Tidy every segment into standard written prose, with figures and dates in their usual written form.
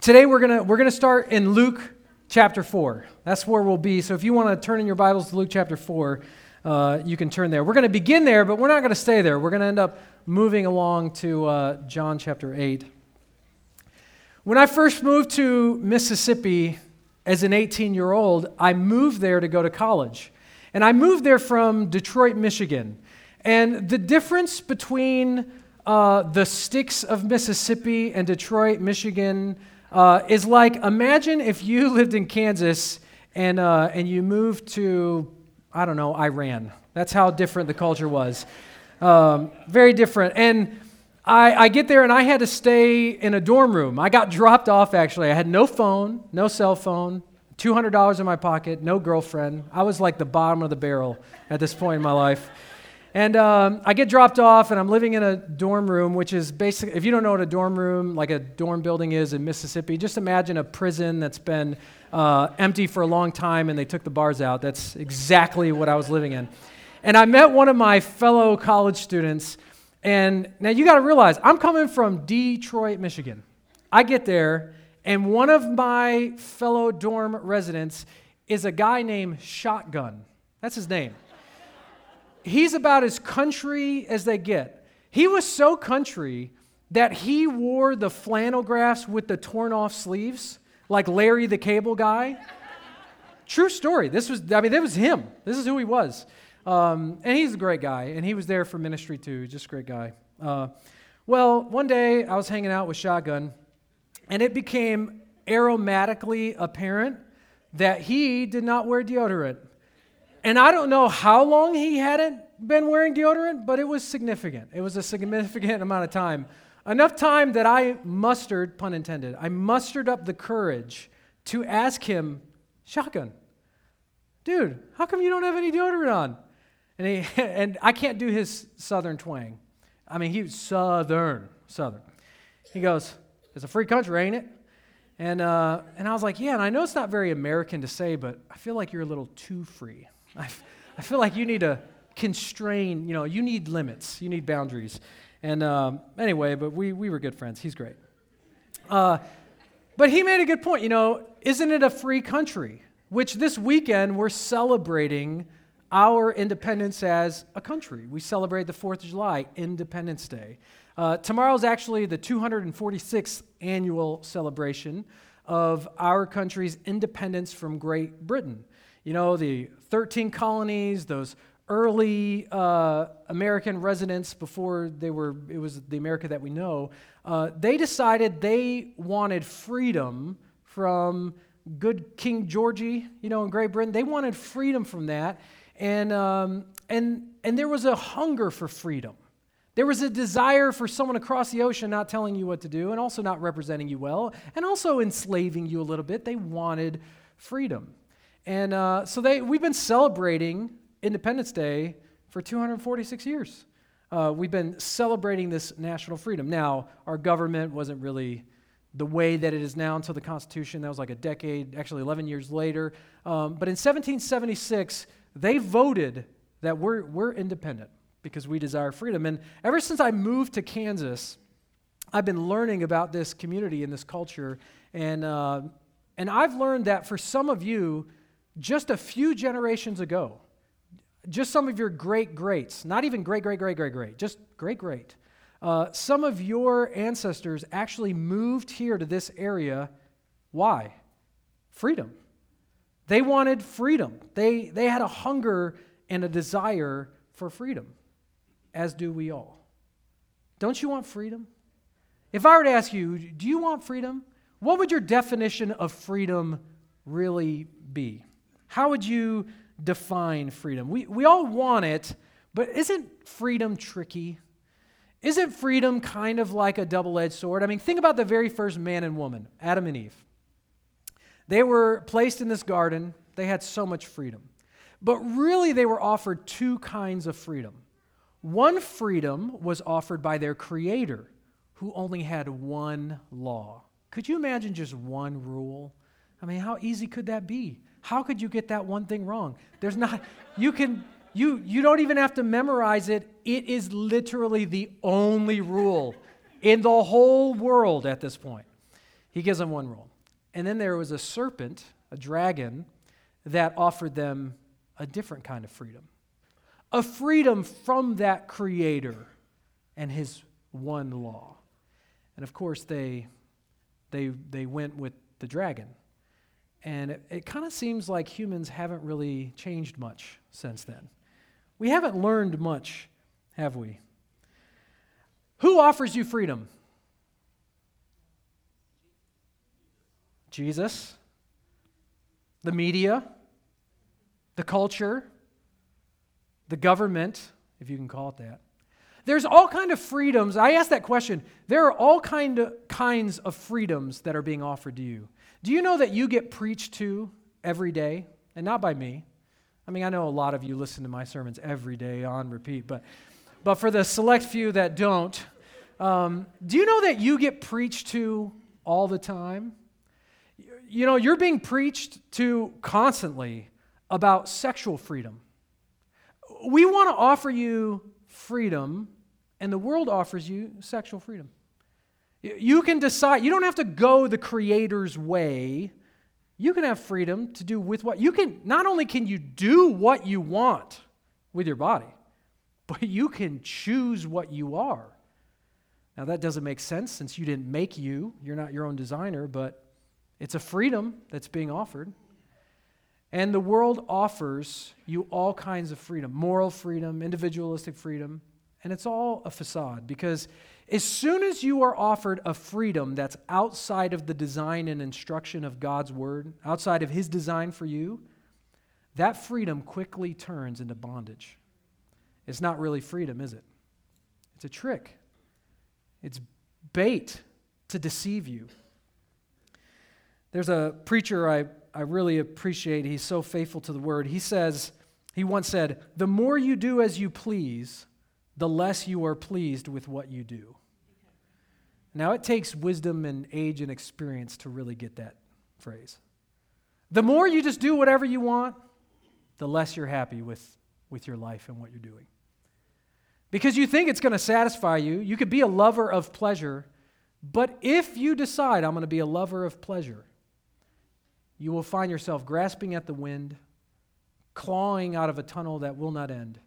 Today we're gonna start in Luke chapter 4. That's where we'll be. So if you want to turn in your Bibles to Luke chapter 4, you can turn there. We're going to begin there, but we're not going to stay there. We're going to end up moving along to John chapter 8. When I first moved to Mississippi as an 18-year-old, I moved there to go to college. And I moved there from Detroit, Michigan. And the difference between the sticks of Mississippi and Detroit, Michigan, is like, imagine if you lived in Kansas and you moved to, I don't know, Iran. That's how different the culture was. Very different. And I get there and I had to stay in a dorm room. I got dropped off, actually. I had no phone, no cell phone, $200 in my pocket, no girlfriend. I was like the bottom of the barrel at this point in my life. And I get dropped off, and I'm living in a dorm room, which is basically, if you don't know what a dorm room, like a dorm building is in Mississippi, just imagine a prison that's been empty for a long time, and they took the bars out. That's exactly what I was living in. And I met one of my fellow college students, and now you got to realize, I'm coming from Detroit, Michigan. I get there, and one of my fellow dorm residents is a guy named Shotgun. That's his name. He's about as country as they get. He was so country that he wore the flannel graphs with the torn off sleeves, like Larry the Cable Guy. True story. That was him. This is who he was. And he's a great guy, and he was there for ministry too. Just a great guy. Well, one day I was hanging out with Shotgun, and it became aromatically apparent that he did not wear deodorant. And I don't know how long he hadn't been wearing deodorant, but it was significant. It was a significant amount of time. Enough time that I mustered, pun intended, I mustered up the courage to ask him, Shotgun, dude, how come you don't have any deodorant on? And I can't do his southern twang. I mean, he was southern. He goes, it's a free country, ain't it? And I was like, yeah, and I know it's not very American to say, but I feel like you're a little too free. I feel like you need to constrain, you know, you need limits, you need boundaries. And anyway, but we were good friends. He's great. But he made a good point, you know, isn't it a free country? Which this weekend we're celebrating our independence as a country. We celebrate the 4th of July, Independence Day. Tomorrow's actually the 246th annual celebration of our country's independence from Great Britain. You know, the 13 colonies, those early American residents before it was the America that we know, they decided they wanted freedom from good King Georgie, you know, in Great Britain. They wanted freedom from that, and there was a hunger for freedom. There was a desire for someone across the ocean not telling you what to do and also not representing you well and also enslaving you a little bit. They wanted freedom. And so we've been celebrating Independence Day for 246 years. We've been celebrating this national freedom. Now, our government wasn't really the way that it is now until the Constitution. That was like a decade, actually 11 years later. But in 1776, they voted that we're independent because we desire freedom. And ever since I moved to Kansas, I've been learning about this community and this culture. And I've learned that for some of you, just a few generations ago, just some of your great-greats, not even great-great-great-great-great, just great-great, some of your ancestors actually moved here to this area. Why? Freedom. They wanted freedom. They had a hunger and a desire for freedom, as do we all. Don't you want freedom? If I were to ask you, do you want freedom? What would your definition of freedom really be? How would you define freedom? We all want it, but isn't freedom tricky? Isn't freedom kind of like a double-edged sword? I mean, think about the very first man and woman, Adam and Eve. They were placed in this garden. They had so much freedom. But really, they were offered two kinds of freedom. One freedom was offered by their creator, who only had one law. Could you imagine just one rule? I mean, how easy could that be? How could you get that one thing wrong? There's not, you don't even have to memorize it. It is literally the only rule in the whole world at this point. He gives them one rule. And then there was a serpent, a dragon, that offered them a different kind of freedom. A freedom from that creator and his one law. And of course, they went with the dragon. And it kind of seems like humans haven't really changed much since then. We haven't learned much, have we? Who offers you freedom? Jesus, the media, the culture, the government, if you can call it that. There's all kinds of freedoms. I asked that question. There are all kinds of freedoms that are being offered to you. Do you know that you get preached to every day? And not by me. I mean, I know a lot of you listen to my sermons every day on repeat, but for the select few that don't, do you know that you get preached to all the time? You know, you're being preached to constantly about sexual freedom. We want to offer you freedom, and the world offers you sexual freedom. You can decide. You don't have to go the Creator's way. You can have freedom to do with what you can. Not only can you do what you want with your body, but you can choose what you are. Now, that doesn't make sense since you didn't make you. You're not your own designer, but it's a freedom that's being offered. And the world offers you all kinds of freedom, moral freedom, individualistic freedom, and it's all a facade because as soon as you are offered a freedom that's outside of the design and instruction of God's Word, outside of His design for you, that freedom quickly turns into bondage. It's not really freedom, is it? It's a trick. It's bait to deceive you. There's a preacher I really appreciate. He's so faithful to the Word. He once said, "The more you do as you please, the less you are pleased with what you do." Now, it takes wisdom and age and experience to really get that phrase. The more you just do whatever you want, the less you're happy with your life and what you're doing. Because you think it's going to satisfy you. You could be a lover of pleasure, but if you decide, I'm going to be a lover of pleasure, you will find yourself grasping at the wind, clawing out of a tunnel that will not end,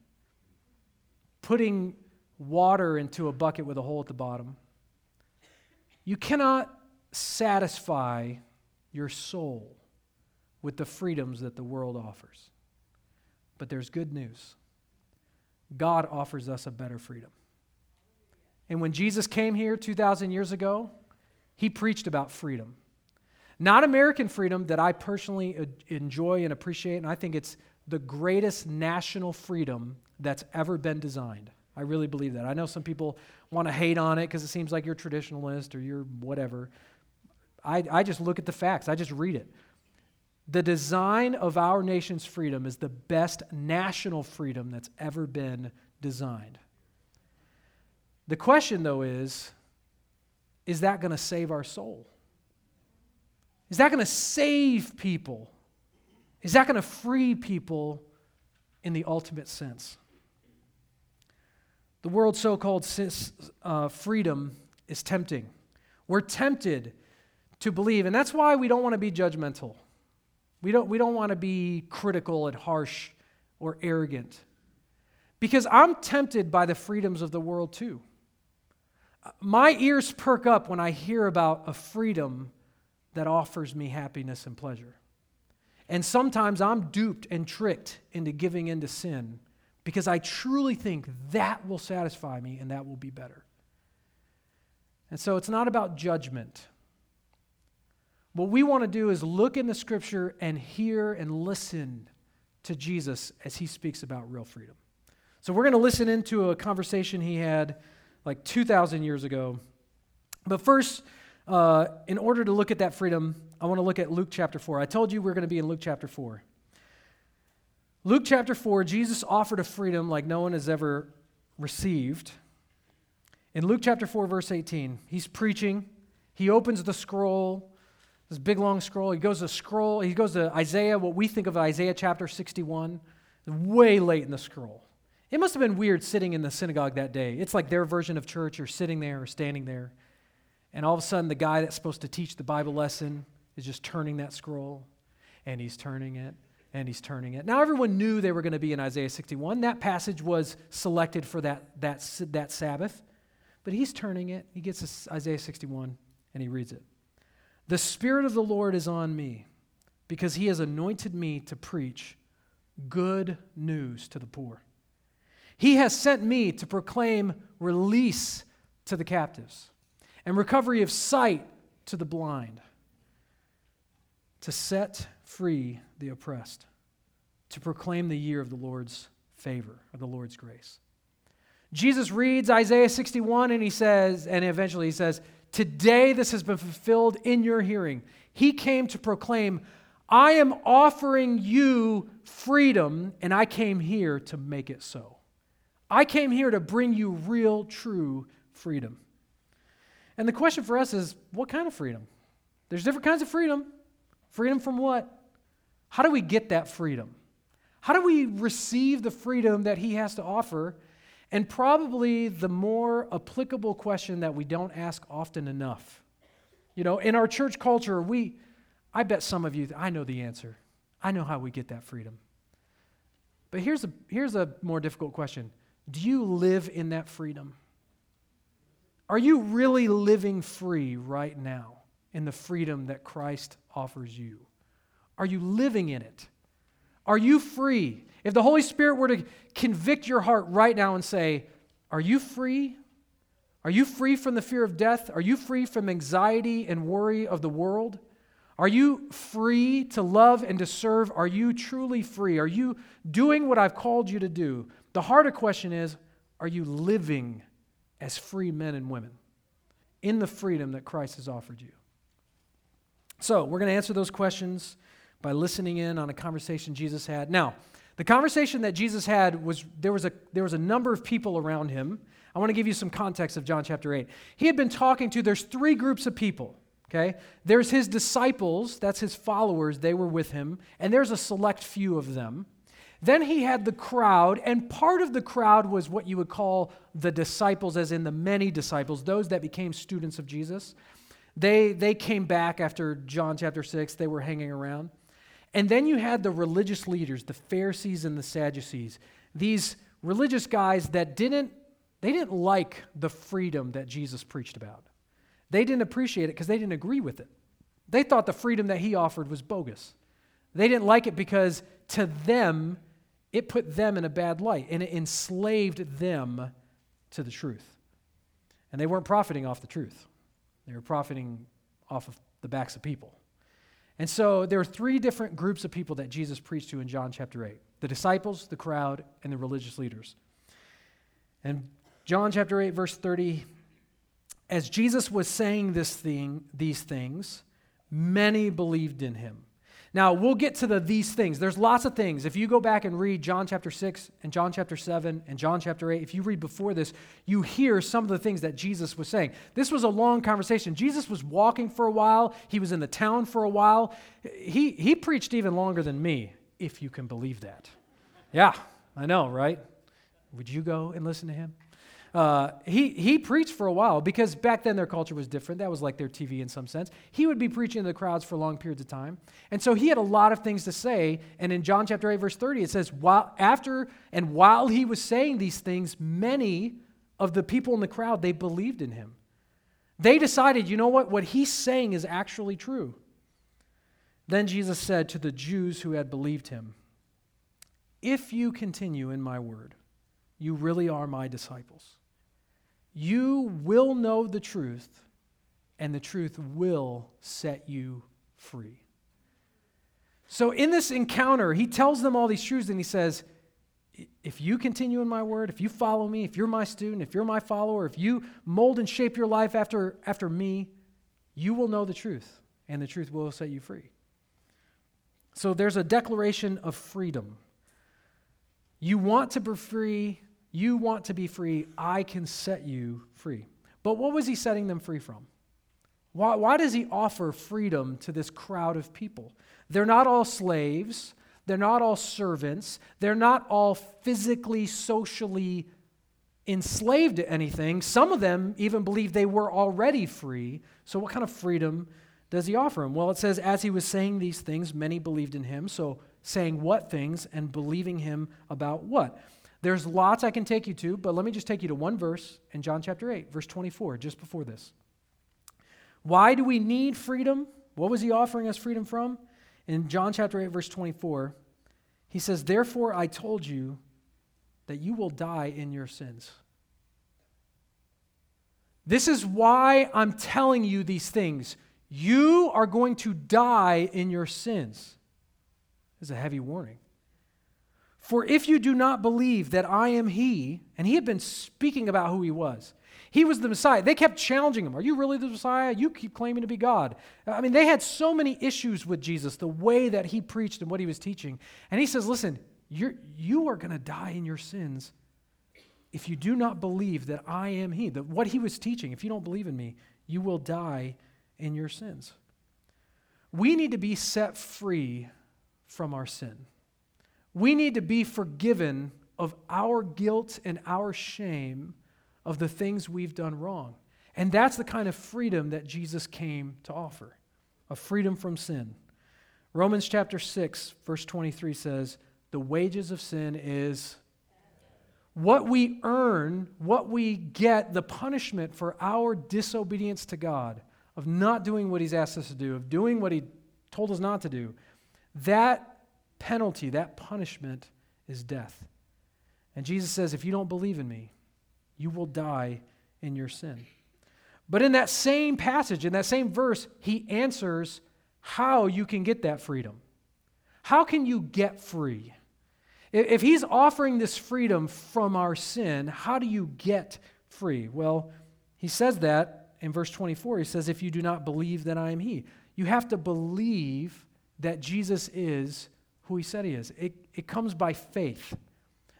putting water into a bucket with a hole at the bottom. You cannot satisfy your soul with the freedoms that the world offers. But there's good news. God offers us a better freedom. And when Jesus came here 2,000 years ago, He preached about freedom. Not American freedom that I personally enjoy and appreciate, and I think it's the greatest national freedom that's ever been designed. I really believe that. I know some people want to hate on it because it seems like you're traditionalist or you're whatever. I just look at the facts. I just read it. The design of our nation's freedom is the best national freedom that's ever been designed. The question, though, is that going to save our soul? Is that going to save people? Is that going to free people in the ultimate sense? The world's so-called freedom is tempting. We're tempted to believe, and that's why we don't want to be judgmental. We don't want to be critical and harsh or arrogant. Because I'm tempted by the freedoms of the world too. My ears perk up when I hear about a freedom that offers me happiness and pleasure. And sometimes I'm duped and tricked into giving in to sin because I truly think that will satisfy me and that will be better. And so it's not about judgment. What we want to do is look in the Scripture and hear and listen to Jesus as He speaks about real freedom. So we're going to listen into a conversation He had like 2,000 years ago. But first, in order to look at that freedom, I want to look at Luke chapter 4. I told you we're going to be in Luke chapter 4. Luke chapter 4, Jesus offered a freedom like no one has ever received. In Luke chapter 4, verse 18, He's preaching. He opens the scroll, this big long scroll. He goes to Isaiah, what we think of Isaiah chapter 61, way late in the scroll. It must have been weird sitting in the synagogue that day. It's like their version of church or sitting there or standing there. And all of a sudden, the guy that's supposed to teach the Bible lesson is just turning that scroll, and he's turning it, and he's turning it. Now, everyone knew they were going to be in Isaiah 61. That passage was selected for that Sabbath. But he's turning it. He gets Isaiah 61, and he reads it. The Spirit of the Lord is on me, because he has anointed me to preach good news to the poor. He has sent me to proclaim release to the captives and recovery of sight to the blind, to set free the oppressed, to proclaim the year of the Lord's favor, or the Lord's grace. Jesus reads Isaiah 61 and he says, and eventually he says, today this has been fulfilled in your hearing. He came to proclaim, I am offering you freedom, and I came here to make it so. I came here to bring you real, true freedom. And the question for us is, what kind of freedom? There's different kinds of freedom. Freedom from what? How do we get that freedom? How do we receive the freedom that he has to offer? And probably the more applicable question that we don't ask often enough. You know, in our church culture, I bet some of you, I know the answer. I know how we get that freedom. But here's a more difficult question. Do you live in that freedom? Are you really living free right now in the freedom that Christ offers you? Are you living in it? Are you free? If the Holy Spirit were to convict your heart right now and say, are you free? Are you free from the fear of death? Are you free from anxiety and worry of the world? Are you free to love and to serve? Are you truly free? Are you doing what I've called you to do? The harder question is, are you living as free men and women in the freedom that Christ has offered you? So we're going to answer those questions by listening in on a conversation Jesus had. Now, the conversation that Jesus had was, there was a number of people around him. I want to give you some context of John chapter 8. He had been talking to, there's three groups of people. Okay, there's his disciples, that's his followers, they were with him, and there's a select few of them. Then he had the crowd, and part of the crowd was what you would call the disciples, as in the many disciples, those that became students of Jesus. They came back after John chapter 6, they were hanging around. And then you had the religious leaders, the Pharisees and the Sadducees, these religious guys that didn't like the freedom that Jesus preached about. They didn't appreciate it because they didn't agree with it. They thought the freedom that he offered was bogus. They didn't like it because to them, it put them in a bad light and it enslaved them to the truth. And they weren't profiting off the truth. They were profiting off of the backs of people. And so there are three different groups of people that Jesus preached to in John chapter 8. The disciples, the crowd, and the religious leaders. And John chapter 8, verse 30, as Jesus was saying these things, many believed in him. Now, we'll get to these things. There's lots of things. If you go back and read John chapter 6 and John chapter 7 and John chapter 8, if you read before this, you hear some of the things that Jesus was saying. This was a long conversation. Jesus was walking for a while. He was in the town for a while. He preached even longer than me, if you can believe that. Yeah, I know, right? Would you go and listen to him? He preached for a while because back then their culture was different. That was like their TV in some sense. He would be preaching to the crowds for long periods of time. And so he had a lot of things to say. And in John chapter 8, verse 30, it says, while he was saying these things, many of the people in the crowd, they believed in him. They decided, you know what he's saying is actually true. Then Jesus said to the Jews who had believed him, if you continue in my word, you really are my disciples. You will know the truth, and the truth will set you free. So in this encounter, he tells them all these truths, and he says, if you continue in my word, if you follow me, if you're my student, if you're my follower, if you mold and shape your life after me, you will know the truth, and the truth will set you free. So there's a declaration of freedom. You want to be free. You want to be free, I can set you free. But what was he setting them free from? Why does he offer freedom to this crowd of people? They're not all slaves. They're not all servants. They're not all physically, socially enslaved to anything. Some of them even believed they were already free. So what kind of freedom does he offer them? Well, it says, as he was saying these things, many believed in him. So saying what things and believing him about what? There's lots I can take you to, but let me just take you to one verse in John chapter 8, verse 24, just before this. Why do we need freedom? What was he offering us freedom from? In John chapter 8, verse 24, he says, therefore I told you that you will die in your sins. This is why I'm telling you these things. You are going to die in your sins. This is a heavy warning. For if you do not believe that I am he, and he had been speaking about who he was the Messiah. They kept challenging him. Are you really the Messiah? You keep claiming to be God. I mean, they had so many issues with Jesus, the way that he preached and what he was teaching. And he says, listen, you are going to die in your sins if you do not believe that I am he, that what he was teaching. If you don't believe in me, you will die in your sins. We need to be set free from our sin. We need to be forgiven of our guilt and our shame of the things we've done wrong. And that's the kind of freedom that Jesus came to offer, a freedom from sin. Romans chapter 6, verse 23 says, the wages of sin is what we earn, what we get, the punishment for our disobedience to God, of not doing what he's asked us to do, of doing what he told us not to do. That penalty, that punishment is death. And Jesus says, if you don't believe in me, you will die in your sin. But in that same passage, in that same verse, he answers how you can get that freedom. How can you get free? If he's offering this freedom from our sin, how do you get free? Well, he says that in verse 24. He says, if you do not believe that I am he. You have to believe that Jesus is who he said he is. It comes by faith.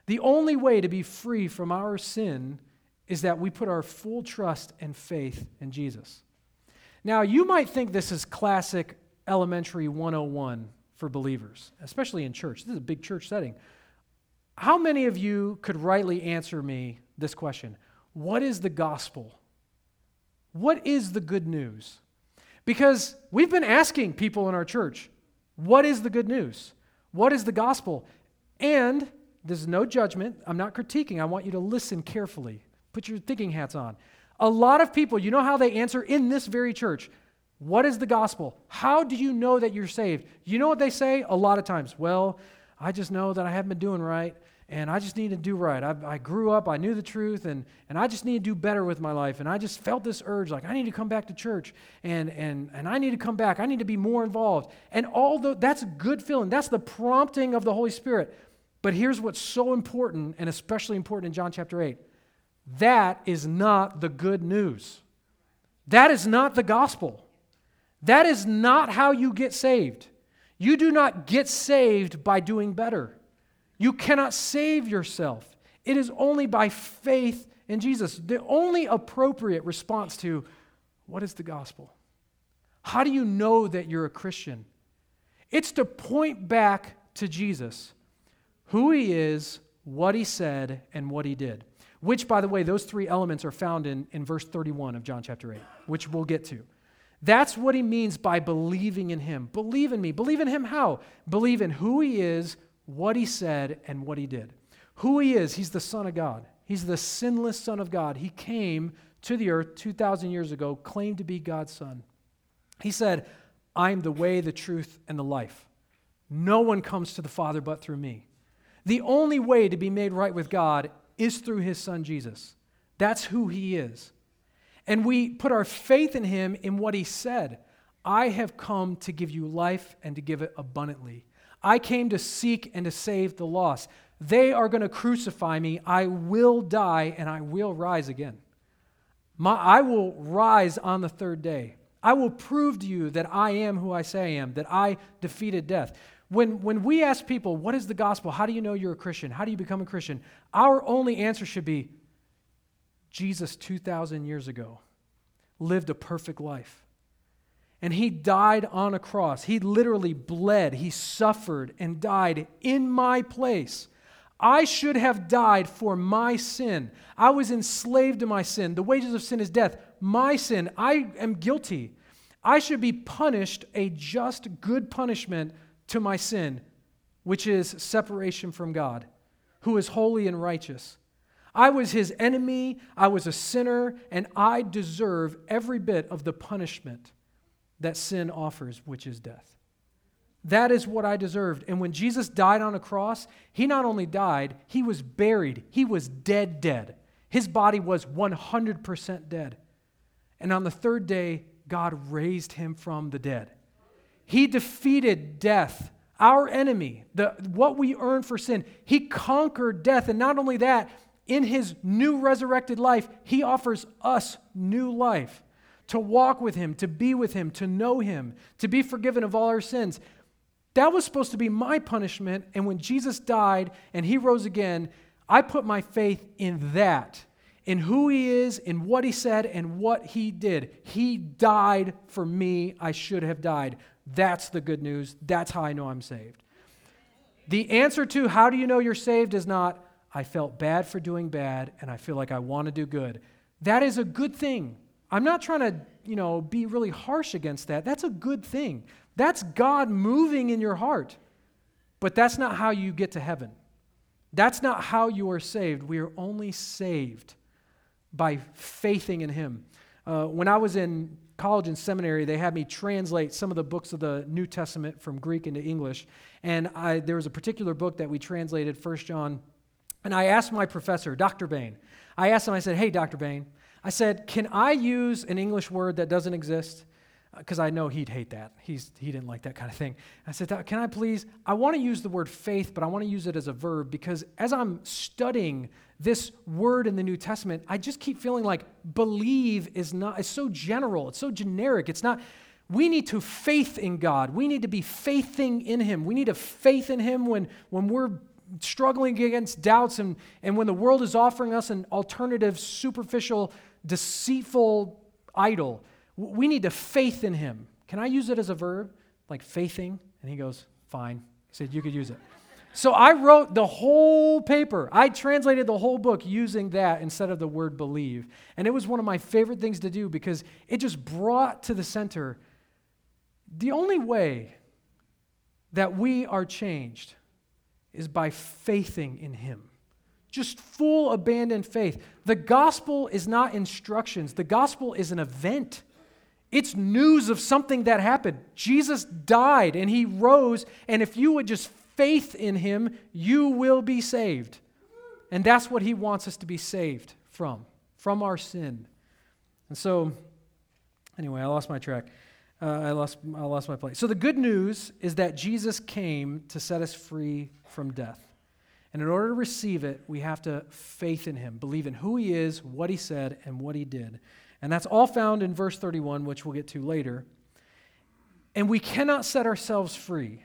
The only way to be free from our sin is that we put our full trust and faith in Jesus. Now, you might think this is classic elementary 101 for believers, especially in church. This is a big church setting. How many of you could rightly answer me this question? What is the gospel? What is the good news? Because we've been asking people in our church, what is the good news? What is the gospel? And there's no judgment. I'm not critiquing. I want you to listen carefully. Put your thinking hats on. A lot of people, you know how they answer in this very church. What is the gospel? How do you know that you're saved? You know what they say a lot of times? Well, I just know that I haven't been doing right, and I just need to do right. I grew up, I knew the truth, and I just need to do better with my life, and I just felt this urge, like I need to come back to church, and I need to come back. I need to be more involved. And although that's a good feeling, that's the prompting of the Holy Spirit. But here's what's so important, and especially important in John chapter 8. That is not the good news. That is not the gospel. That is not how you get saved. You do not get saved by doing better. You cannot save yourself. It is only by faith in Jesus. The only appropriate response to what is the gospel? How do you know that you're a Christian? It's to point back to Jesus, who he is, what he said, and what he did. Which, by the way, those three elements are found in verse 31 of John chapter 8, which we'll get to. That's what he means by believing in him. Believe in me. Believe in him how? Believe in who he is, what he said, and what he did. Who he is, he's the Son of God. He's the sinless Son of God. He came to the earth 2,000 years ago, claimed to be God's Son. He said, I'm the way, the truth, and the life. No one comes to the Father but through me. The only way to be made right with God is through his Son, Jesus. That's who he is. And we put our faith in him in what he said. I have come to give you life and to give it abundantly. I came to seek and to save the lost. They are going to crucify me. I will die and I will rise again. I will rise on the third day. I will prove to you that I am who I say I am, that I defeated death. When we ask people, what is the gospel? How do you know you're a Christian? How do you become a Christian? Our only answer should be, Jesus 2,000 years ago lived a perfect life. And he died on a cross. He literally bled. He suffered and died in my place. I should have died for my sin. I was enslaved to my sin. The wages of sin is death. My sin. I am guilty. I should be punished a just, good punishment to my sin, which is separation from God, who is holy and righteous. I was his enemy, I was a sinner, and I deserve every bit of the punishment that sin offers, which is death. That is what I deserved. And when Jesus died on a cross, he not only died, he was buried. He was dead. His body was 100% dead. And on the third day, God raised him from the dead. He defeated death, our enemy, what we earn for sin. He conquered death. And not only that, in his new resurrected life, he offers us new life to walk with him, to be with him, to know him, to be forgiven of all our sins. That was supposed to be my punishment, and when Jesus died and he rose again, I put my faith in that, in who he is, in what he said, and what he did. He died for me. I should have died. That's the good news. That's how I know I'm saved. The answer to how do you know you're saved is not, I felt bad for doing bad, and I feel like I want to do good. That is a good thing. I'm not trying to, be really harsh against that. That's a good thing. That's God moving in your heart. But that's not how you get to heaven. That's not how you are saved. We are only saved by faithing in him. When I was in college and seminary, they had me translate some of the books of the New Testament from Greek into English. And there was a particular book that we translated, 1 John. And I asked my professor, Dr. Bain, I said, hey, Dr. Bain, I said, can I use an English word that doesn't exist? Because I know he'd hate that. He didn't like that kind of thing. I said, can I please? I want to use the word faith, but I want to use it as a verb because as I'm studying this word in the New Testament, I just keep feeling like believe is so general. It's so generic. It's not. We need to faith in God. We need to be faithing in him. We need a faith in him when we're struggling against doubts and when the world is offering us an alternative, superficial, deceitful idol. We need to faith in him. Can I use it as a verb, like faithing? And he goes, fine. He said, you could use it. So I wrote the whole paper. I translated the whole book using that instead of the word believe. And it was one of my favorite things to do because it just brought to the center the only way that we are changed is by faithing in him. Just full abandoned faith. The gospel is not instructions. The gospel is an event. It's news of something that happened. Jesus died and he rose, and if you would just faith in him, you will be saved. And that's what he wants us to be saved from our sin. And so, anyway, I lost my track. I lost my place. So the good news is that Jesus came to set us free from death. And in order to receive it, we have to faith in him, believe in who he is, what he said, and what he did. And that's all found in verse 31, which we'll get to later. And we cannot set ourselves free.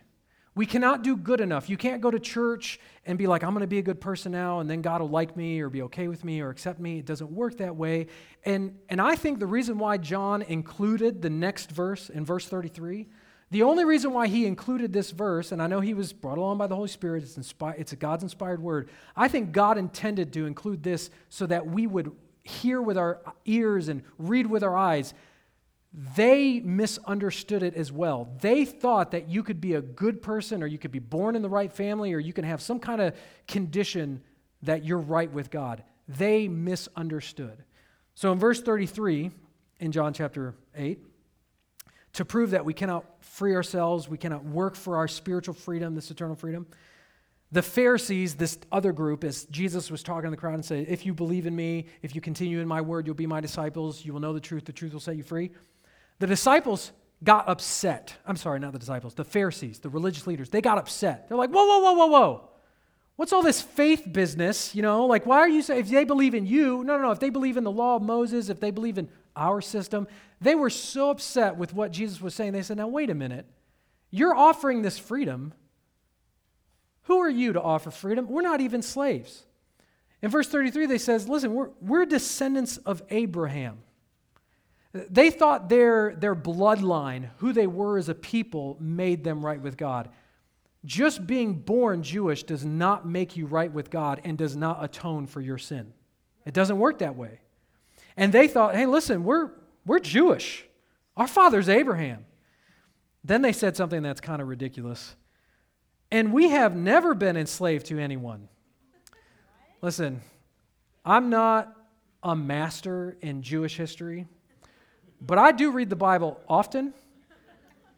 We cannot do good enough. You can't go to church and be like, I'm going to be a good person now, and then God will like me or be okay with me or accept me. It doesn't work that way. And I think the reason why John included the next verse in verse 33, the only reason why he included this verse, and I know he was brought along by the Holy Spirit, it's a God's inspired word. I think God intended to include this so that we would hear with our ears and read with our eyes. They misunderstood it as well. They thought that you could be a good person or you could be born in the right family or you can have some kind of condition that you're right with God. They misunderstood. So in verse 33 in John chapter 8, to prove that we cannot free ourselves, we cannot work for our spiritual freedom, this eternal freedom, the Pharisees, this other group, as Jesus was talking to the crowd and said, if you believe in me, if you continue in my word, you'll be my disciples, you will know the truth will set you free. The disciples got upset. I'm sorry, not the disciples. The Pharisees, the religious leaders, they got upset. They're like, whoa. What's all this faith business? Why are you saying, if they believe in you, no, if they believe in the law of Moses, if they believe in our system, they were so upset with what Jesus was saying. They said, now, wait a minute. You're offering this freedom. Who are you to offer freedom? We're not even slaves. In verse 33, they says, listen, we're descendants of Abraham. They thought their bloodline, who they were as a people, made them right with God. Just being born Jewish does not make you right with God and does not atone for your sin. It doesn't work that way. And they thought, hey, listen, we're Jewish. Our father's Abraham. Then they said something that's kind of ridiculous. And we have never been enslaved to anyone. Listen, I'm not a master in Jewish history, but I do read the Bible often.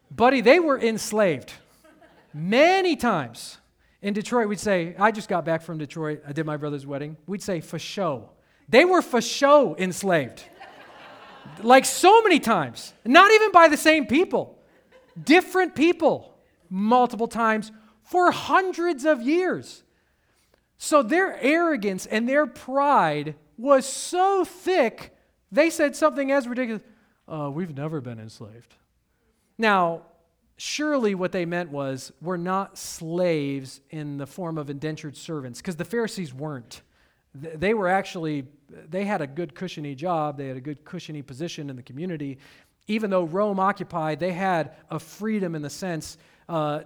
Buddy, they were enslaved many times. In Detroit, we'd say, I just got back from Detroit. I did my brother's wedding. We'd say, for show. They were for show enslaved. Like so many times. Not even by the same people. Different people. Multiple times for hundreds of years. So their arrogance and their pride was so thick, they said something as ridiculous. We've never been enslaved. Now, surely what they meant was, we're not slaves in the form of indentured servants, because the Pharisees weren't. They were actually, they had a good cushiony job, they had a good cushiony position in the community. Even though Rome occupied, they had a freedom in the sense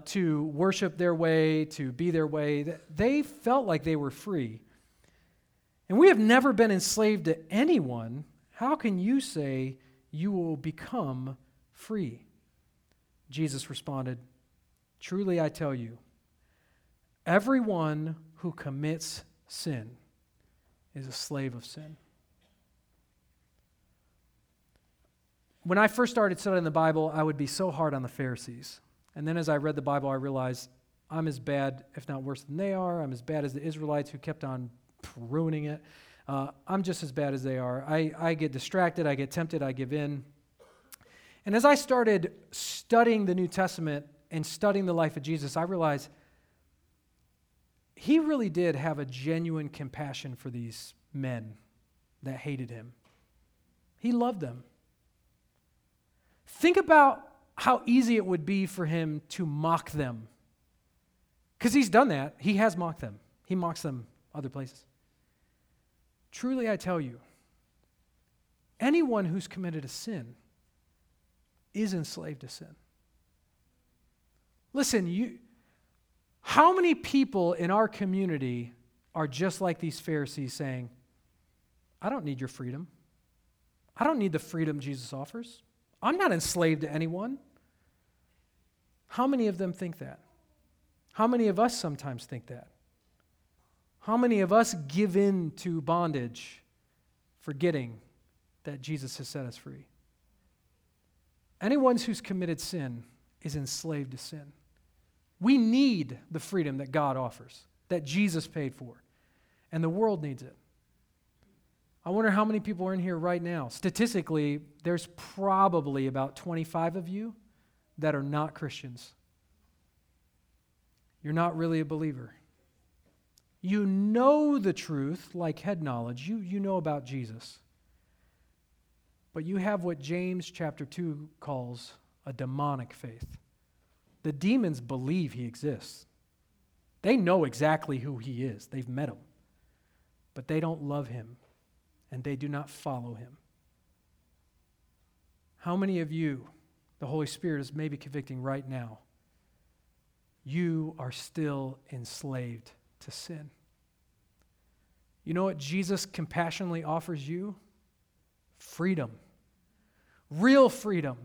to worship their way, to be their way. They felt like they were free. And we have never been enslaved to anyone. How can you say you will become free? Jesus responded, "Truly I tell you, everyone who commits sin is a slave of sin." When I first started studying the Bible, I would be so hard on the Pharisees. And then as I read the Bible, I realized I'm as bad, if not worse than they are. I'm as bad as the Israelites who kept on ruining it. I'm just as bad as they are. I get distracted, I get tempted, I give in. And as I started studying the New Testament and studying the life of Jesus, I realized he really did have a genuine compassion for these men that hated him. He loved them. Think about how easy it would be for him to mock them. Because he's done that. He has mocked them. He mocks them other places. Truly, I tell you, anyone who's committed a sin is enslaved to sin. Listen, how many people in our community are just like these Pharisees saying, I don't need your freedom. I don't need the freedom Jesus offers. I'm not enslaved to anyone. How many of them think that? How many of us sometimes think that? How many of us give in to bondage, forgetting that Jesus has set us free? Anyone who's committed sin is enslaved to sin. We need the freedom that God offers, that Jesus paid for, and the world needs it. I wonder how many people are in here right now. Statistically, there's probably about 25 of you that are not Christians. You're not really a believer. You know the truth, like head knowledge. You know about Jesus. But you have what James chapter 2 calls a demonic faith. The demons believe he exists. They know exactly who he is. They've met him. But they don't love him, and they do not follow him. How many of you, the Holy Spirit is maybe convicting right now, you are still enslaved to sin? You know what Jesus compassionately offers you? Freedom. Real freedom.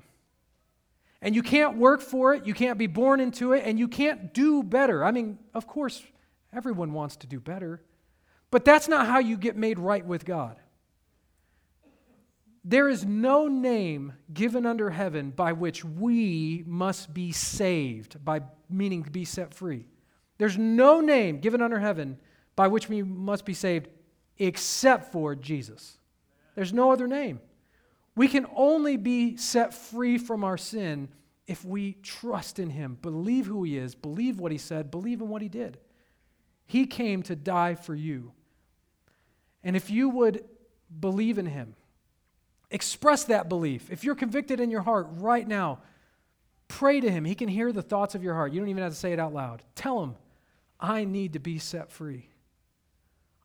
And you can't work for it, you can't be born into it, and you can't do better. I mean, of course, everyone wants to do better, but that's not how you get made right with God. There is no name given under heaven by which we must be saved, by meaning be set free. There's no name given under heaven by which we must be saved except for Jesus. There's no other name. We can only be set free from our sin if we trust in him, believe who he is, believe what he said, believe in what he did. He came to die for you. And if you would believe in him, express that belief. If you're convicted in your heart right now, pray to him. He can hear the thoughts of your heart. You don't even have to say it out loud. Tell him, I need to be set free.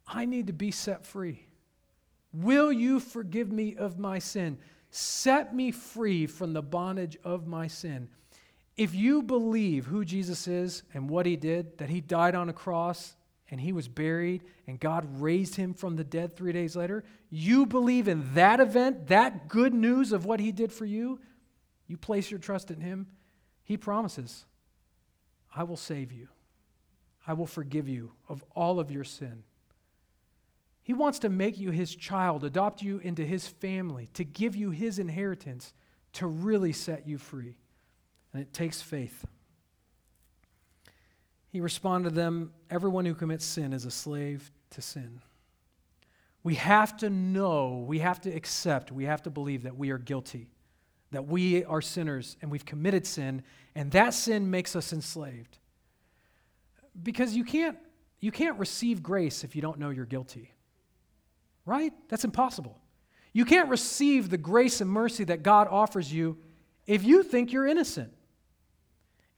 I need to be set free. Will you forgive me of my sin? Set me free from the bondage of my sin. If you believe who Jesus is and what he did, that he died on a cross and he was buried and God raised him from the dead 3 days later, you believe in that event, that good news of what he did for you, you place your trust in him, he promises, I will save you. I will forgive you of all of your sin. He wants to make you his child, adopt you into his family, to give you his inheritance, to really set you free. And it takes faith. He responded to them, everyone who commits sin is a slave to sin. We have to know, we have to accept, we have to believe that we are guilty, that we are sinners and we've committed sin, and that sin makes us enslaved. Because you can't receive grace if you don't know you're guilty. Right? That's impossible. You can't receive the grace and mercy that God offers you if you think you're innocent.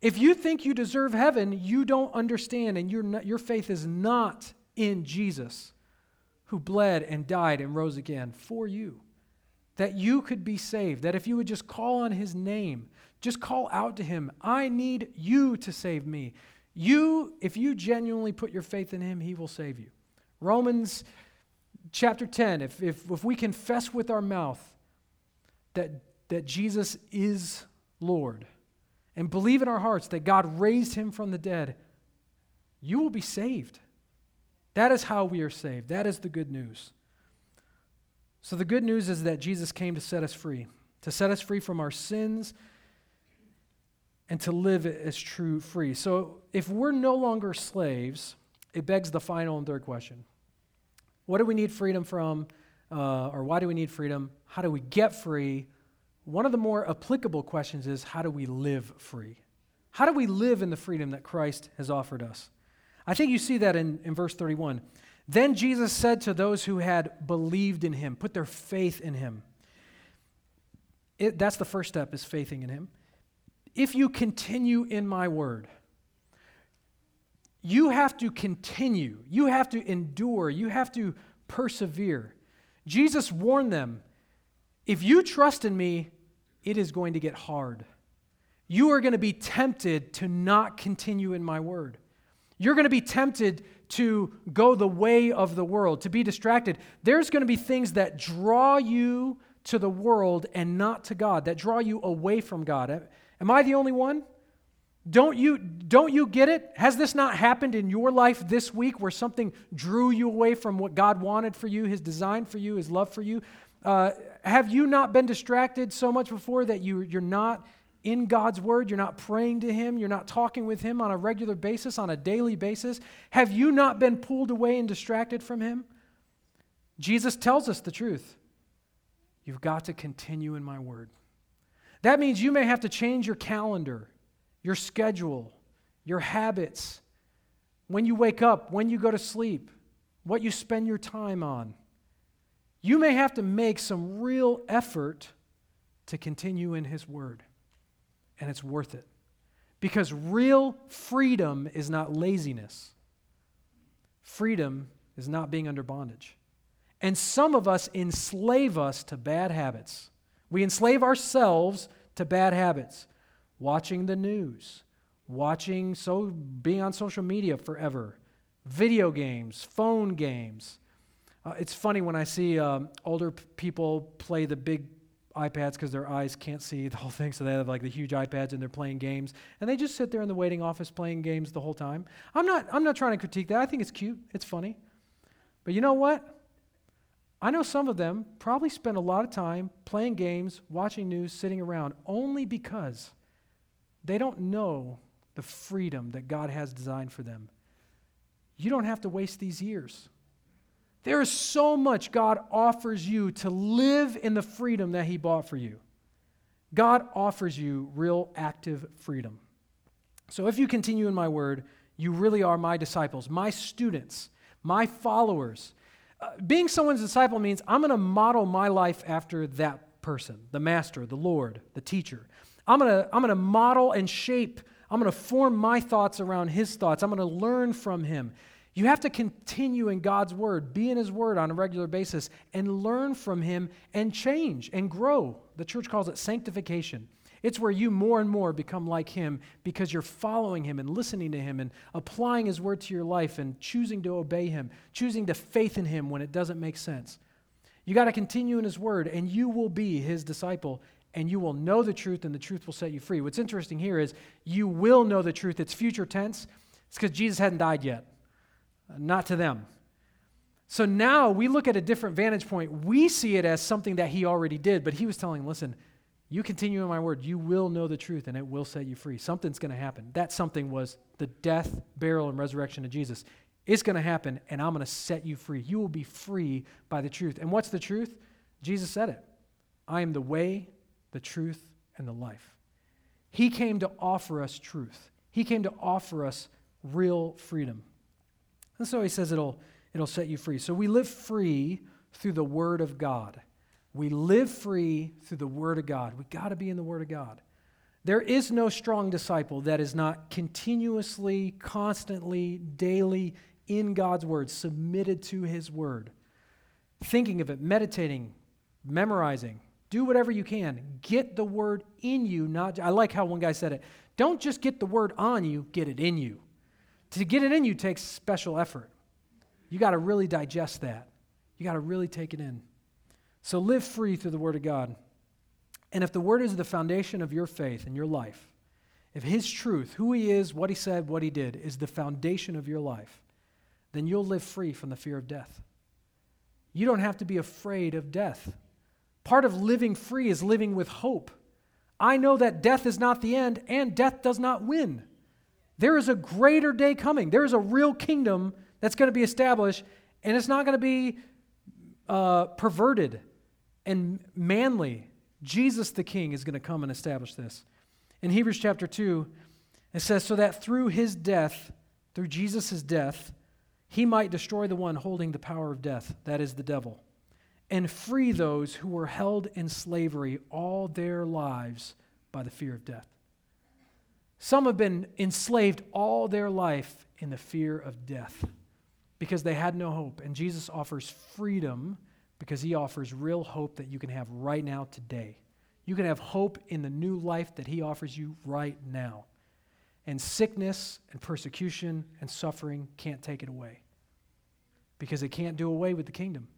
If you think you deserve heaven, you don't understand, and your faith is not in Jesus, who bled and died and rose again for you, that you could be saved, that if you would just call on his name, just call out to him, I need you to save me. If you genuinely put your faith in him, he will save you. Romans chapter 10, if we confess with our mouth that Jesus is Lord, and believe in our hearts that God raised him from the dead, you will be saved. That is how we are saved. That is the good news. So the good news is that Jesus came to set us free from our sins and to live as true free. So if we're no longer slaves, it begs the final and third question. What do we need freedom from, or why do we need freedom? How do we get free? One of the more applicable questions is, how do we live free? How do we live in the freedom that Christ has offered us? I think you see that in verse 31. Then Jesus said to those who had believed in him, put their faith in him. That's the first step, is faithing in him. If you continue in my word, you have to continue, you have to endure, you have to persevere. Jesus warned them, if you trust in me, it is going to get hard. You are going to be tempted to not continue in my word. You're going to be tempted to go the way of the world, to be distracted. There's going to be things that draw you to the world and not to God, that draw you away from God. Am I the only one? Don't you get it? Has this not happened in your life this week where something drew you away from what God wanted for you, his design for you, his love for you? Have you not been distracted so much before that you're not in God's word, you're not praying to him, you're not talking with him on a regular basis, on a daily basis? Have you not been pulled away and distracted from him? Jesus tells us the truth. You've got to continue in my word. That means you may have to change your calendar, your schedule, your habits, when you wake up, when you go to sleep, what you spend your time on. You may have to make some real effort to continue in his word, and it's worth it, because real freedom is not laziness. Freedom is not being under bondage. And some of us enslave us to bad habits. We enslave ourselves to bad habits, watching the news, being on social media forever, video games, phone games. It's funny when I see older people play the big iPads because their eyes can't see the whole thing, so they have like the huge iPads and they're playing games, and they just sit there in the waiting office playing games the whole time. I'm not trying to critique that. I think it's cute. It's funny. But you know what? I know some of them probably spend a lot of time playing games, watching news, sitting around, only because they don't know the freedom that God has designed for them. You don't have to waste these years. There is so much God offers you to live in the freedom that he bought for you. God offers you real active freedom. So if you continue in my word, you really are my disciples, my students, my followers. Being someone's disciple means I'm going to model my life after that person, the master, the Lord, the teacher. I'm going to model and shape. I'm going to form my thoughts around his thoughts. I'm going to learn from him. You have to continue in God's word, be in his word on a regular basis, and learn from him and change and grow. The church calls it sanctification. It's where you more and more become like him because you're following him and listening to him and applying his word to your life and choosing to obey him, choosing to faith in him when it doesn't make sense. You got to continue in his word, and you will be his disciple, and you will know the truth, and the truth will set you free. What's interesting here is you will know the truth. It's future tense. It's because Jesus hadn't died yet, not to them. So now we look at a different vantage point. We see it as something that he already did, but he was telling, listen, you continue in my word, you will know the truth, and it will set you free. Something's going to happen. That something was the death, burial, and resurrection of Jesus. It's going to happen, and I'm going to set you free. You will be free by the truth. And what's the truth? Jesus said it. I am the way, the truth, and the life. He came to offer us truth. He came to offer us real freedom. And so he says it'll set you free. So we live free through the Word of God. We live free through the Word of God. We got to be in the Word of God. There is no strong disciple that is not continuously, constantly, daily in God's Word, submitted to His Word, thinking of it, meditating, memorizing. Do whatever you can. Get the Word in you. I like how one guy said it. Don't just get the Word on you, get it in you. To get it in you takes special effort. You got to really digest that. You got to really take it in. So live free through the Word of God. And if the Word is the foundation of your faith and your life, if His truth, who He is, what He said, what He did, is the foundation of your life, then you'll live free from the fear of death. You don't have to be afraid of death. Part of living free is living with hope. I know that death is not the end, and death does not win. There is a greater day coming. There is a real kingdom that's going to be established, and it's not going to be perverted and manly. Jesus the King is going to come and establish this. In Hebrews chapter 2, it says, so that through his death, through Jesus' death, he might destroy the one holding the power of death, that is the devil, and free those who were held in slavery all their lives by the fear of death. Some have been enslaved all their life in the fear of death, because they had no hope. And Jesus offers freedom because he offers real hope that you can have right now today. You can have hope in the new life that he offers you right now. And sickness and persecution and suffering can't take it away, because it can't do away with the kingdom.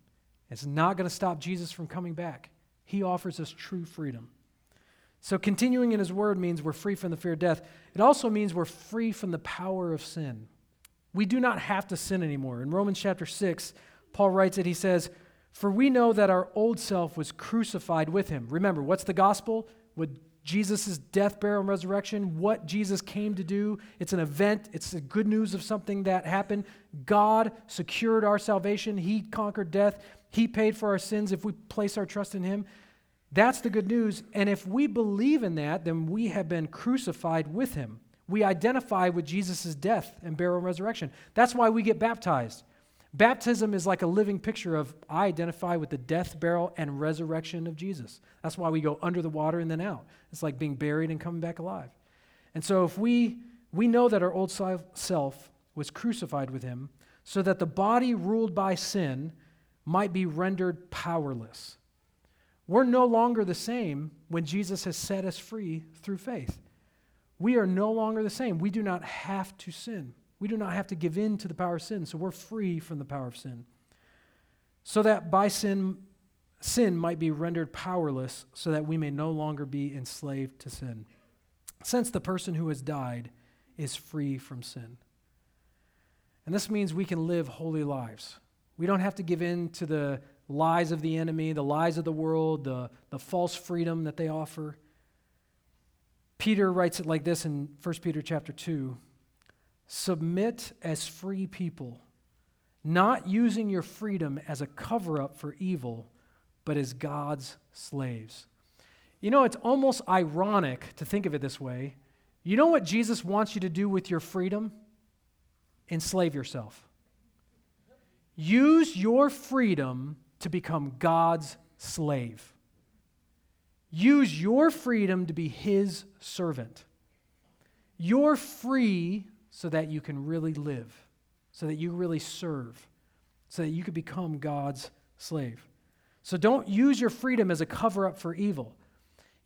It's not going to stop Jesus from coming back. He offers us true freedom. So continuing in his word means we're free from the fear of death. It also means we're free from the power of sin. We do not have to sin anymore. In Romans chapter 6, Paul writes it, he says, for we know that our old self was crucified with him. Remember, what's the gospel? With Jesus' death, burial, and resurrection, what Jesus came to do. It's an event. It's the good news of something that happened. God secured our salvation. He conquered death. He paid for our sins if we place our trust in him. That's the good news. And if we believe in that, then we have been crucified with him. We identify with Jesus' death and burial and resurrection. That's why we get baptized. Baptism is like a living picture of, I identify with the death, burial, and resurrection of Jesus. That's why we go under the water and then out. It's like being buried and coming back alive. And so if we know that our old self was crucified with him, so that the body ruled by sin might be rendered powerless. We're no longer the same when Jesus has set us free through faith. We are no longer the same. We do not have to sin. We do not have to give in to the power of sin, so we're free from the power of sin. So that by sin might be rendered powerless, so that we may no longer be enslaved to sin, since the person who has died is free from sin. And this means we can live holy lives. We don't have to give in to the lies of the enemy, the lies of the world, the false freedom that they offer. Peter writes it like this in 1 Peter chapter 2. Submit as free people, not using your freedom as a cover-up for evil, but as God's slaves. You know, it's almost ironic to think of it this way. You know what Jesus wants you to do with your freedom? Enslave yourself. Use your freedom to become God's slave. Use your freedom to be his servant. You're free so that you can really live, so that you really serve, so that you can become God's slave. So don't use your freedom as a cover-up for evil.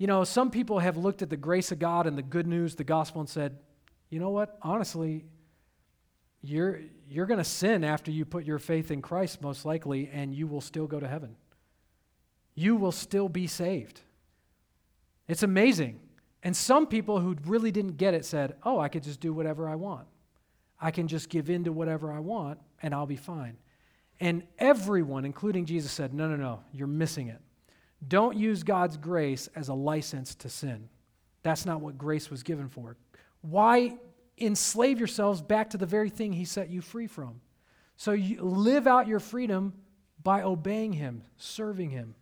You know, some people have looked at the grace of God and the good news, the gospel, and said, you know what, honestly, you're going to sin after you put your faith in Christ, most likely, and you will still go to heaven. You will still be saved. It's amazing. And some people who really didn't get it said, oh, I could just do whatever I want. I can just give in to whatever I want, and I'll be fine. And everyone, including Jesus, said, no, you're missing it. Don't use God's grace as a license to sin. That's not what grace was given for. Why enslave yourselves back to the very thing he set you free from? So you live out your freedom by obeying him, serving him,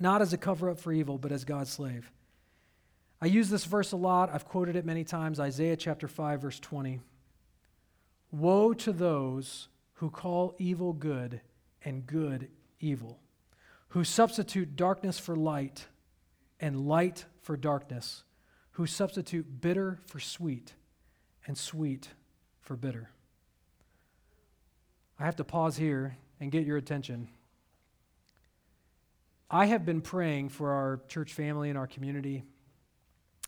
not as a cover-up for evil, but as God's slave. I use this verse a lot. I've quoted it many times, Isaiah chapter 5, verse 20. Woe to those who call evil good and good evil, who substitute darkness for light and light for darkness, who substitute bitter for sweet and sweet for bitter. I have to pause here and get your attention. I have been praying for our church family and our community,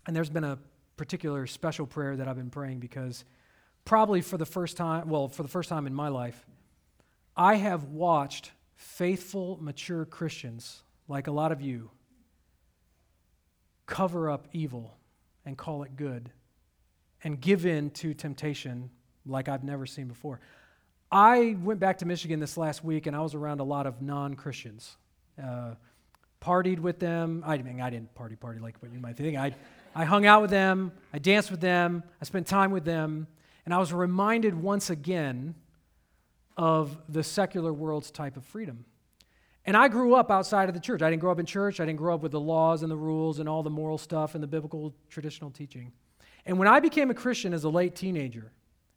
and there's been a particular special prayer that I've been praying because probably for the first time in my life, I have watched faithful, mature Christians, like a lot of you, cover up evil and call it good and give in to temptation like I've never seen before. I went back to Michigan this last week, and I was around a lot of non-Christians. Partied with them. I mean, I didn't party like what you might think. I hung out with them. I danced with them. I spent time with them. And I was reminded once again of the secular world's type of freedom. And I grew up outside of the church. I didn't grow up in church. I didn't grow up with the laws and the rules and all the moral stuff and the biblical traditional teaching. And when I became a Christian as a late teenager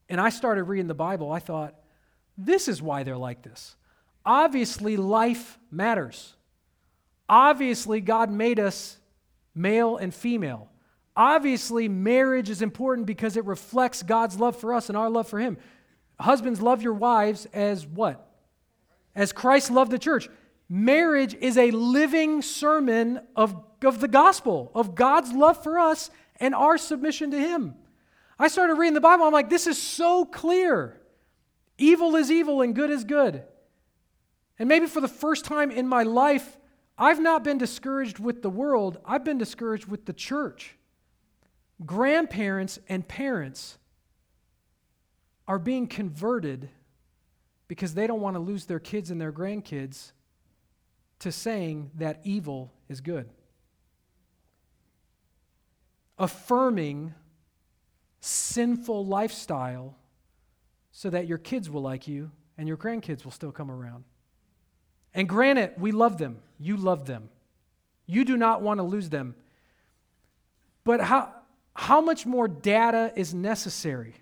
and I started reading the Bible, I thought, this is why they're like this. Obviously, life matters. Obviously, God made us male and female. Obviously, marriage is important because it reflects God's love for us and our love for him. Husbands, love your wives as what? As Christ loved the church. Marriage is a living sermon of the gospel, of God's love for us and our submission to him. I started reading the Bible. I'm like, this is so clear. Evil is evil and good is good. And maybe for the first time in my life, I've not been discouraged with the world. I've been discouraged with the church. Grandparents and parents are being converted because they don't want to lose their kids and their grandkids to saying that evil is good. Affirming sinful lifestyle so that your kids will like you and your grandkids will still come around. And granted, we love them. You love them. You do not want to lose them. But how much more data is necessary?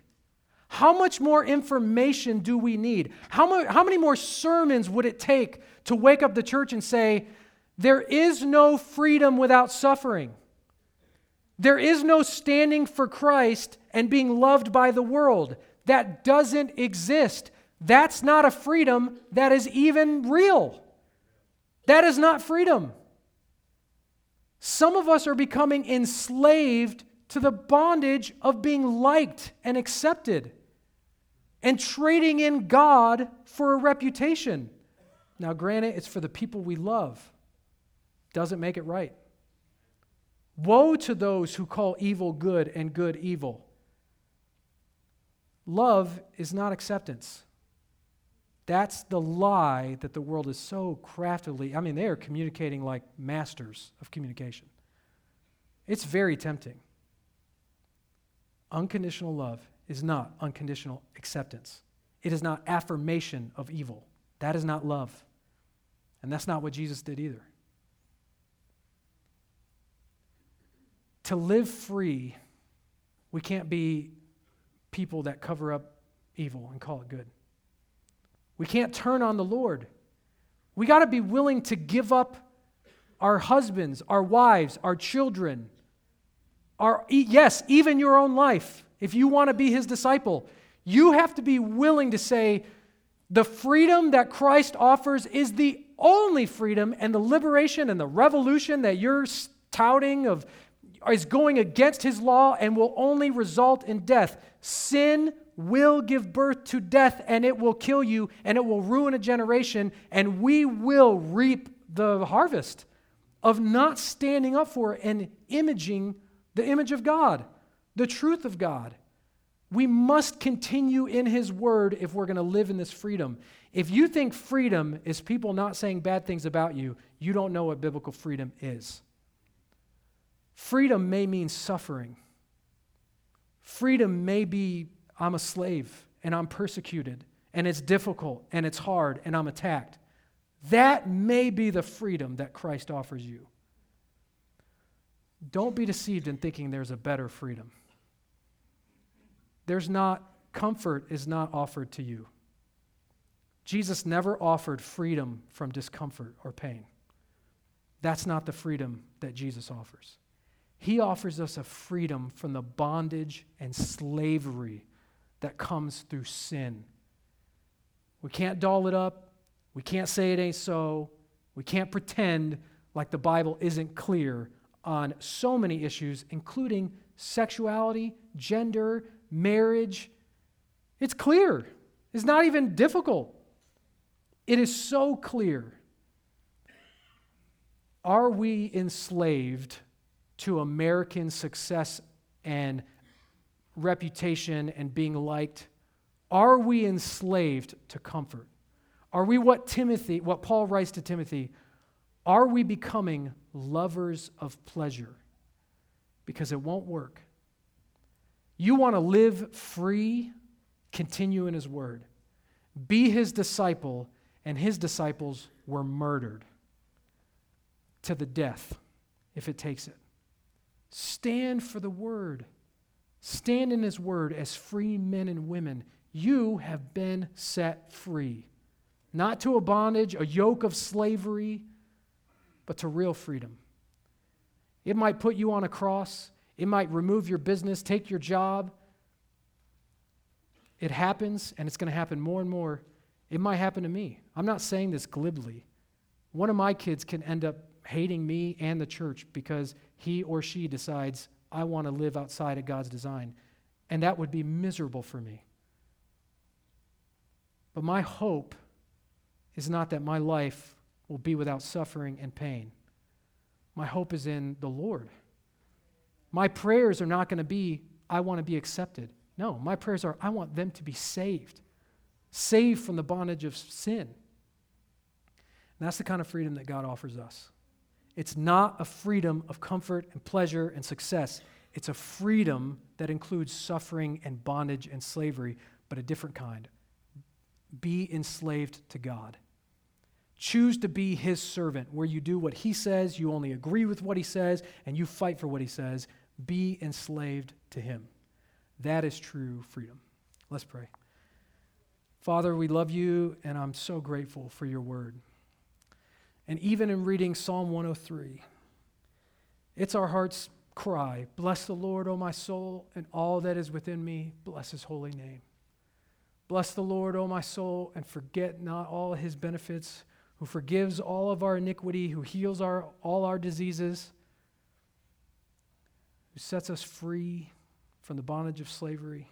How much more information do we need? How many more sermons would it take to wake up the church and say, there is no freedom without suffering. There is no standing for Christ and being loved by the world. That doesn't exist. That's not a freedom that is even real. That is not freedom. Some of us are becoming enslaved to the bondage of being liked and accepted and trading in God for a reputation. Now, granted, it's for the people we love. Doesn't make it right. Woe to those who call evil good and good evil. Love is not acceptance. That's the lie that the world is so craftily, they are communicating like masters of communication. It's very tempting. Unconditional love is not unconditional acceptance. It is not affirmation of evil. That is not love. And that's not what Jesus did either. To live free, we can't be people that cover up evil and call it good. We can't turn on the Lord. We got to be willing to give up our husbands, our wives, our children, even your own life. If you want to be his disciple, you have to be willing to say the freedom that Christ offers is the only freedom, and the liberation and the revolution that you're touting of is going against his law and will only result in death. Sin will give birth to death, and it will kill you, and it will ruin a generation, and we will reap the harvest of not standing up for and imaging the image of God, the truth of God. We must continue in his word if we're going to live in this freedom. If you think freedom is people not saying bad things about you, you don't know what biblical freedom is. Freedom may mean suffering. Freedom may be, I'm a slave, and I'm persecuted, and it's difficult, and it's hard, and I'm attacked. That may be the freedom that Christ offers you. Don't be deceived in thinking there's a better freedom. There's not, comfort is not offered to you. Jesus never offered freedom from discomfort or pain. That's not the freedom that Jesus offers. He offers us a freedom from the bondage and slavery that comes through sin. We can't doll it up. We can't say it ain't so. We can't pretend like the Bible isn't clear on so many issues, including sexuality, gender, marriage. It's clear. It's not even difficult. It is so clear. Are we enslaved to American success and reputation and being liked? Are we enslaved to comfort? Are we what Paul writes to Timothy? Are we becoming lovers of pleasure? Because it won't work. You want to live free? Continue in his word. Be his disciple, and his disciples were murdered to the death if it takes it. Stand for the word. Stand in his word as free men and women. You have been set free. Not to a bondage, a yoke of slavery, but to real freedom. It might put you on a cross. It might remove your business, take your job. It happens, and it's going to happen more and more. It might happen to me. I'm not saying this glibly. One of my kids can end up hating me and the church because he or she decides, I want to live outside of God's design. And that would be miserable for me. But my hope is not that my life will be without suffering and pain. My hope is in the Lord. My prayers are not going to be, I want to be accepted. No, my prayers are, I want them to be saved. Saved from the bondage of sin. And that's the kind of freedom that God offers us. It's not a freedom of comfort and pleasure and success. It's a freedom that includes suffering and bondage and slavery, but a different kind. Be enslaved to God. Choose to be his servant, where you do what he says, you only agree with what he says, and you fight for what he says. Be enslaved to him. That is true freedom. Let's pray. Father, we love you, and I'm so grateful for your word. And even in reading Psalm 103, it's our heart's cry, bless the Lord, O my soul, and all that is within me, bless his holy name. Bless the Lord, O my soul, and forget not all his benefits, who forgives all of our iniquity, who heals all our diseases, who sets us free from the bondage of slavery.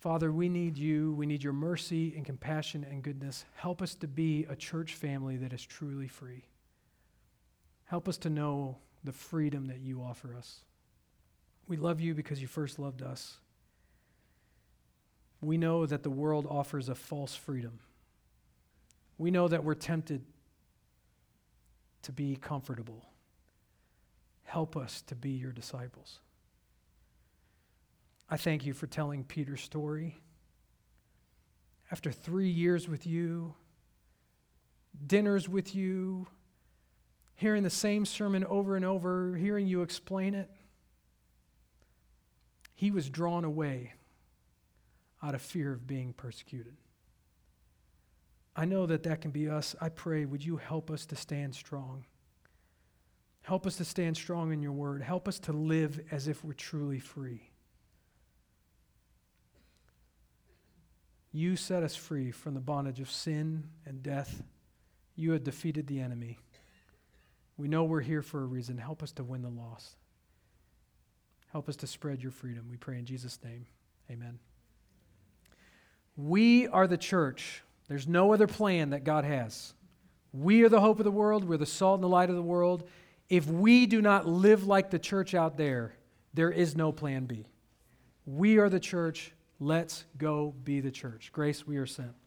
Father, we need you. We need your mercy and compassion and goodness. Help us to be a church family that is truly free. Help us to know the freedom that you offer us. We love you because you first loved us. We know that the world offers a false freedom. We know that we're tempted to be comfortable. Help us to be your disciples. I thank you for telling Peter's story. After 3 years with you, dinners with you, hearing the same sermon over and over, hearing you explain it, he was drawn away out of fear of being persecuted. I know that that can be us. I pray, would you help us to stand strong? Help us to stand strong in your word. Help us to live as if we're truly free. You set us free from the bondage of sin and death. You had defeated the enemy. We know we're here for a reason. Help us to win the lost. Help us to spread your freedom. We pray in Jesus' name. Amen. We are the church. There's no other plan that God has. We are the hope of the world. We're the salt and the light of the world. If we do not live like the church out there, there is no plan B. We are the church. Let's go be the church. Grace, we are sent.